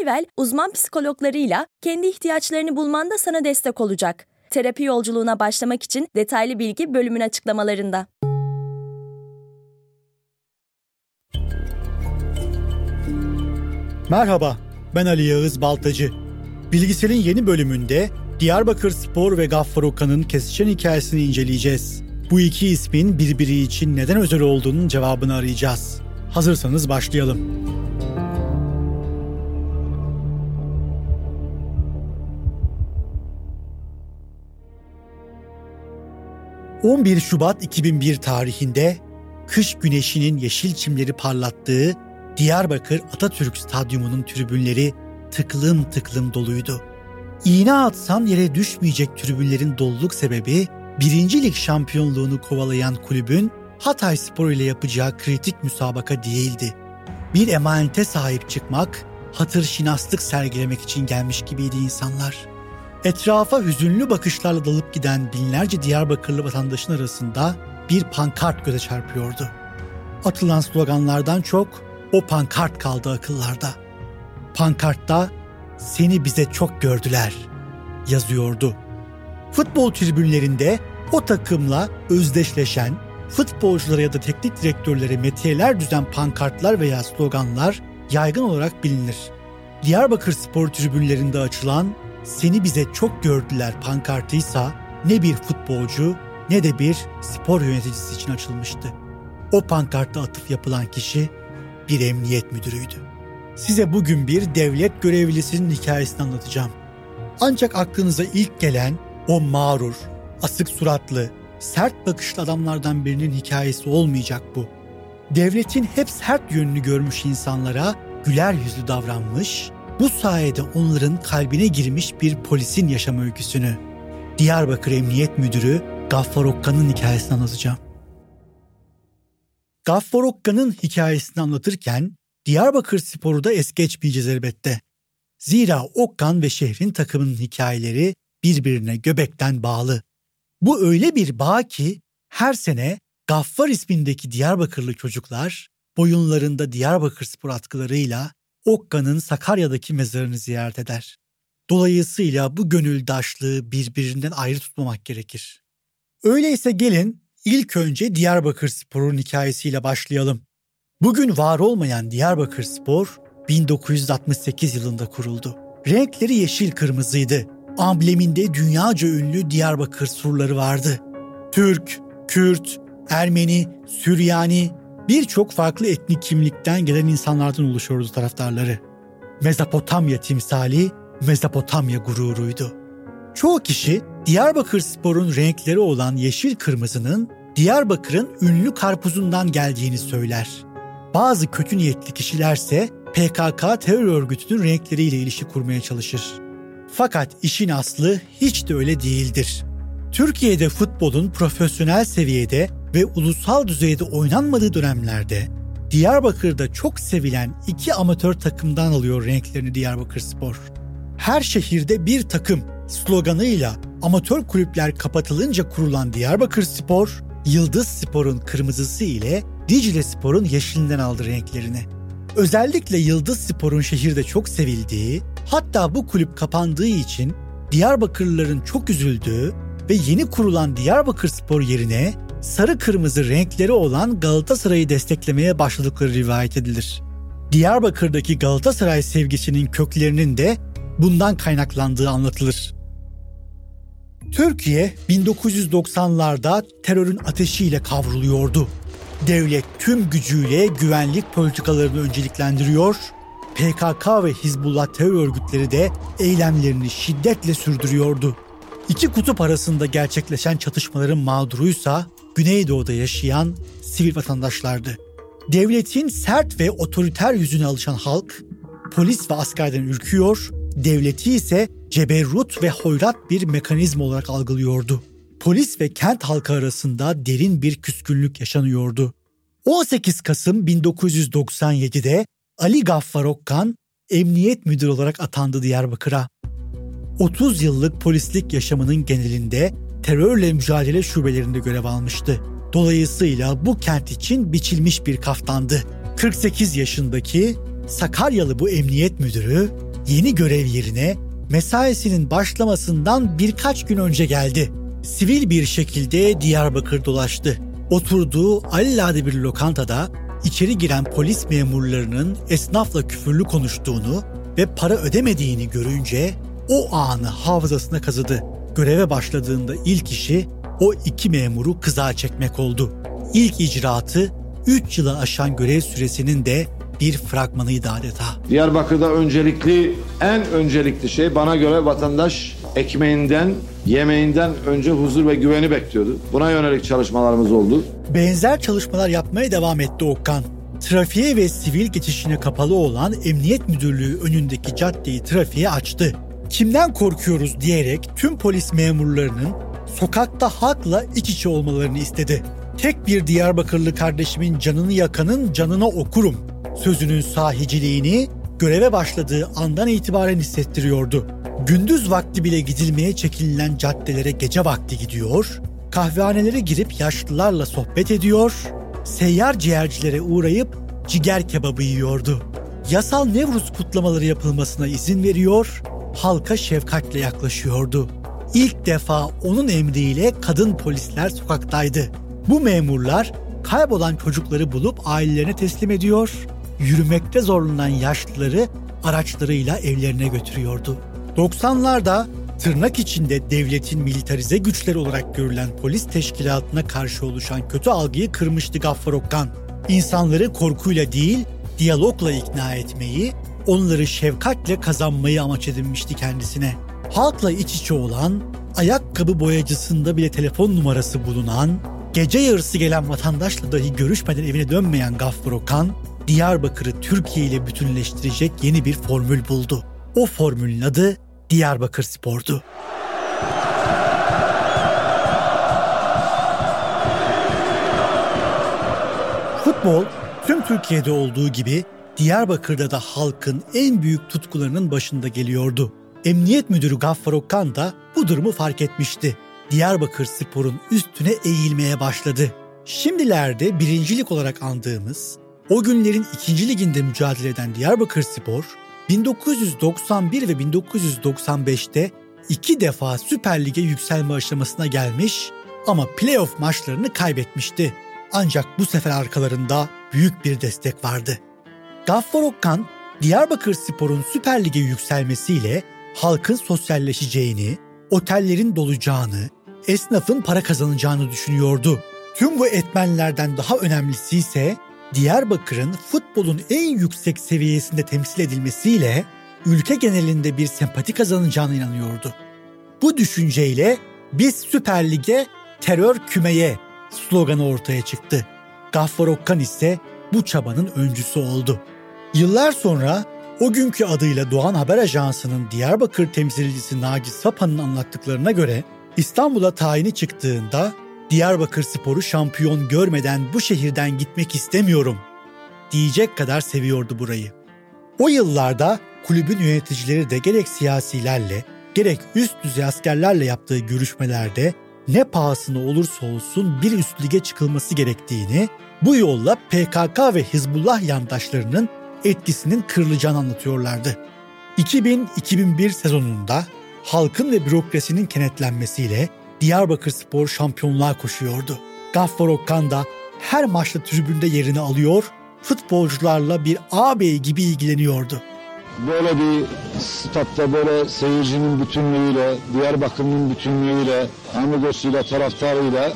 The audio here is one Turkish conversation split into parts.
Hiwell, uzman psikologlarıyla kendi ihtiyaçlarını bulmanda sana destek olacak. Terapi yolculuğuna başlamak için detaylı bilgi bölümün açıklamalarında. Merhaba, ben Ali Yağız Baltacı. Bilgisel'in yeni bölümünde Diyarbakırspor ve Gaffar Okkan'ın kesişen hikayesini inceleyeceğiz. Bu iki ismin birbiri için neden özel olduğunun cevabını arayacağız. Hazırsanız başlayalım. ...11 Şubat 2001 tarihinde kış güneşinin yeşil çimleri parlattığı Diyarbakır Atatürk Stadyumu'nun tribünleri tıklım tıklım doluydu. İğne atsan yere düşmeyecek tribünlerin doluluk sebebi 1. Lig şampiyonluğunu kovalayan kulübün Hatayspor ile yapacağı kritik müsabaka değildi. Bir emanete sahip çıkmak, hatır şinaslık sergilemek için gelmiş gibiydi insanlar. Etrafa hüzünlü bakışlarla dalıp giden binlerce Diyarbakırlı vatandaşın arasında bir pankart göze çarpıyordu. Atılan sloganlardan çok o pankart kaldı akıllarda. Pankartta "Seni bize çok gördüler" yazıyordu. Futbol tribünlerinde o takımla özdeşleşen, futbolculara ya da teknik direktörlere metiyeler düzen pankartlar veya sloganlar yaygın olarak bilinir. Diyarbakırspor tribünlerinde açılan "Seni bize çok gördüler" pankartıysa ne bir futbolcu ne de bir spor yöneticisi için açılmıştı. O pankarta atıf yapılan kişi bir emniyet müdürüydü. Size bugün bir devlet görevlisinin hikayesini anlatacağım. Ancak aklınıza ilk gelen o mağrur, asık suratlı, sert bakışlı adamlardan birinin hikayesi olmayacak bu. Devletin hep sert yönünü görmüş insanlara güler yüzlü davranmış, bu sayede onların kalbine girmiş bir polisin yaşam öyküsünü Diyarbakır Emniyet Müdürü Gaffar Okkan'ın hikayesini anlatacağım. Gaffar Okkan'ın hikayesini anlatırken Diyarbakırspor'u da es geçmeyeceğiz elbette. Zira Okkan ve şehrin takımının hikayeleri birbirine göbekten bağlı. Bu öyle bir bağ ki her sene Gaffar ismindeki Diyarbakırlı çocuklar boyunlarında Diyarbakırspor atkılarıyla Okkan'ın Sakarya'daki mezarını ziyaret eder. Dolayısıyla bu gönüldaşlığı birbirinden ayrı tutmamak gerekir. Öyleyse gelin ilk önce Diyarbakırspor'un hikayesiyle başlayalım. Bugün var olmayan Diyarbakırspor 1968 yılında kuruldu. Renkleri yeşil kırmızıydı. Ambleminde dünyaca ünlü Diyarbakır surları vardı. Türk, Kürt, Ermeni, Süryani, birçok farklı etnik kimlikten gelen insanlardan oluşuyordu taraftarları. Mezopotamya timsali, Mezopotamya gururuydu. Çoğu kişi Diyarbakırspor'un renkleri olan yeşil kırmızının Diyarbakır'ın ünlü karpuzundan geldiğini söyler. Bazı kötü niyetli kişilerse PKK terör örgütünün renkleriyle ilişki kurmaya çalışır. Fakat işin aslı hiç de öyle değildir. Türkiye'de futbolun profesyonel seviyede ve ulusal düzeyde oynanmadığı dönemlerde Diyarbakır'da çok sevilen iki amatör takımdan alıyor renklerini Diyarbakırspor. Her şehirde bir takım sloganıyla amatör kulüpler kapatılınca kurulan Diyarbakırspor, Yıldızspor'un kırmızısı ile Diclespor'un yeşilinden aldı renklerini. Özellikle Yıldızspor'un şehirde çok sevildiği, hatta bu kulüp kapandığı için Diyarbakırlıların çok üzüldüğü ve yeni kurulan Diyarbakırspor yerine sarı kırmızı renkleri olan Galatasaray'ı desteklemeye başladıkları rivayet edilir. Diyarbakır'daki Galatasaray sevgisinin köklerinin de bundan kaynaklandığı anlatılır. Türkiye 1990'larda terörün ateşiyle kavruluyordu. Devlet tüm gücüyle güvenlik politikalarını önceliklendiriyor, PKK ve Hizbullah terör örgütleri de eylemlerini şiddetle sürdürüyordu. İki kutup arasında gerçekleşen çatışmaların mağduruysa Güneydoğu'da yaşayan sivil vatandaşlardı. Devletin sert ve otoriter yüzüne alışan halk, polis ve askerden ürküyor, devleti ise ceberrut ve hoyrat bir mekanizma olarak algılıyordu. Polis ve kent halkı arasında derin bir küskünlük yaşanıyordu. 18 Kasım 1997'de Ali Gaffar Okkan emniyet müdürü olarak atandı Diyarbakır'a. 30 yıllık polislik yaşamının genelinde terörle mücadele şubelerinde görev almıştı. Dolayısıyla bu kent için biçilmiş bir kaftandı. 48 yaşındaki Sakaryalı bu emniyet müdürü yeni görev yerine mesaisinin başlamasından birkaç gün önce geldi. Sivil bir şekilde Diyarbakır dolaştı. Oturduğu alelade bir lokantada içeri giren polis memurlarının esnafla küfürlü konuştuğunu ve para ödemediğini görünce o anı hafızasına kazıdı. Göreve başladığında ilk işi o iki memuru kızağa çekmek oldu. İlk icraatı 3 yılı aşan görev süresinin de bir fragmanıydı adeta. Diyarbakır'da en öncelikli şey bana göre vatandaş ekmeğinden, yemeğinden önce huzur ve güveni bekliyordu. Buna yönelik çalışmalarımız oldu. Benzer çalışmalar yapmaya devam etti Okkan. Trafiğe ve sivil geçişine kapalı olan Emniyet Müdürlüğü önündeki caddeyi trafiğe açtı. Kimden korkuyoruz diyerek tüm polis memurlarının sokakta halkla iç içe olmalarını istedi. Tek bir Diyarbakırlı kardeşimin canını yakanın canına okurum sözünün sahiciliğini göreve başladığı andan itibaren hissettiriyordu. Gündüz vakti bile gidilmeye çekinilen caddelere gece vakti gidiyor, kahvehanelere girip yaşlılarla sohbet ediyor, seyyar ciğercilere uğrayıp ciğer kebabı yiyordu. Yasal Nevruz kutlamaları yapılmasına izin veriyor, halka şefkatle yaklaşıyordu. İlk defa onun emriyle kadın polisler sokaktaydı. Bu memurlar kaybolan çocukları bulup ailelerine teslim ediyor, yürümekte zorlanan yaşlıları araçlarıyla evlerine götürüyordu. 90'larda tırnak içinde devletin militarize güçleri olarak görülen polis teşkilatına karşı oluşan kötü algıyı kırmıştı Gaffar Okkan. İnsanları korkuyla değil, diyalogla ikna etmeyi, onları şefkatle kazanmayı amaç edinmişti kendisine. Halkla iç içe olan, ayakkabı boyacısında bile telefon numarası bulunan, gece yarısı gelen vatandaşla dahi görüşmeden evine dönmeyen Gaffar Okkan, Diyarbakır'ı Türkiye ile bütünleştirecek yeni bir formül buldu. O formülün adı Diyarbakırspor'du. Futbol tüm Türkiye'de olduğu gibi Diyarbakır'da da halkın en büyük tutkularının başında geliyordu. Emniyet Müdürü Gaffar Okkan da bu durumu fark etmişti. Diyarbakırspor'un üstüne eğilmeye başladı. Şimdilerde birincilik olarak andığımız, o günlerin 2. liginde mücadele eden Diyarbakırspor, 1991 ve 1995'te 2 defa Süper Lig'e yükselme aşamasına gelmiş ama play-off maçlarını kaybetmişti. Ancak bu sefer arkalarında büyük bir destek vardı. Gaffar Okkan, Diyarbakırspor'un Süper Lig'e yükselmesiyle halkın sosyalleşeceğini, otellerin dolacağını, esnafın para kazanacağını düşünüyordu. Tüm bu etmenlerden daha önemlisi ise Diyarbakır'ın futbolun en yüksek seviyesinde temsil edilmesiyle ülke genelinde bir sempati kazanacağına inanıyordu. Bu düşünceyle "Biz Süper Lig'e, terör kümeye" sloganı ortaya çıktı. Gaffar Okkan ise bu çabanın öncüsü oldu. Yıllar sonra o günkü adıyla Doğan Haber Ajansı'nın Diyarbakır temsilcisi Naci Sapan'ın anlattıklarına göre İstanbul'a tayini çıktığında "Diyarbakırspor'u şampiyon görmeden bu şehirden gitmek istemiyorum" diyecek kadar seviyordu burayı. O yıllarda kulübün yöneticileri de gerek siyasilerle, gerek üst düzey askerlerle yaptığı görüşmelerde ne pahasına olursa olsun bir üst lige çıkılması gerektiğini, bu yolla PKK ve Hizbullah yandaşlarının etkisinin kırılacağını anlatıyorlardı. 2000-2001 sezonunda halkın ve bürokrasinin kenetlenmesiyle Diyarbakırspor şampiyonluğa koşuyordu. Gaffar Okkan da her maçta tribünde yerini alıyor, futbolcularla bir ağabey gibi ilgileniyordu. Böyle bir statta böyle seyircinin bütünlüğüyle, Diyarbakır'ın bütünlüğüyle, amigosuyla, taraftarıyla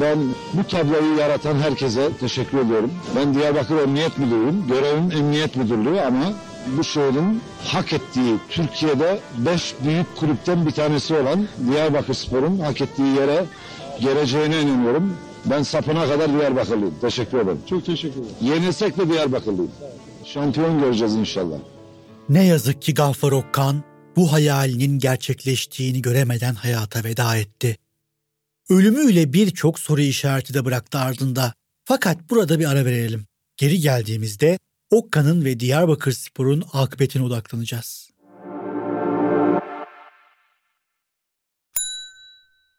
ben bu tabloyu yaratan herkese teşekkür ediyorum. Ben Diyarbakır Emniyet Müdürüyüm, görevim Emniyet Müdürlüğü ama bu şehrin hak ettiği, Türkiye'de 5 büyük kulüpten bir tanesi olan Diyarbakırspor'un hak ettiği yere geleceğine inanıyorum. Ben sapına kadar Diyarbakırlıyım. Teşekkür ederim. Çok teşekkür ederim. Yenilsek de Diyarbakırlıyım. Şampiyon göreceğiz inşallah. Ne yazık ki Gaffar Okkan bu hayalinin gerçekleştiğini göremeden hayata veda etti. Ölümüyle birçok soru işareti de bıraktı ardında. Fakat burada bir ara verelim. Geri geldiğimizde Okkan'ın ve Diyarbakırspor'un akıbetine odaklanacağız.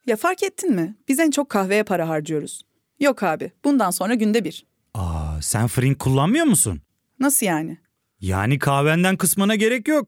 Ya fark ettin mi? Biz en çok kahveye para harcıyoruz. Yok abi, bundan sonra günde bir. Aa, sen Frink kullanmıyor musun? Nasıl yani? Yani kahvenden kısmına gerek yok.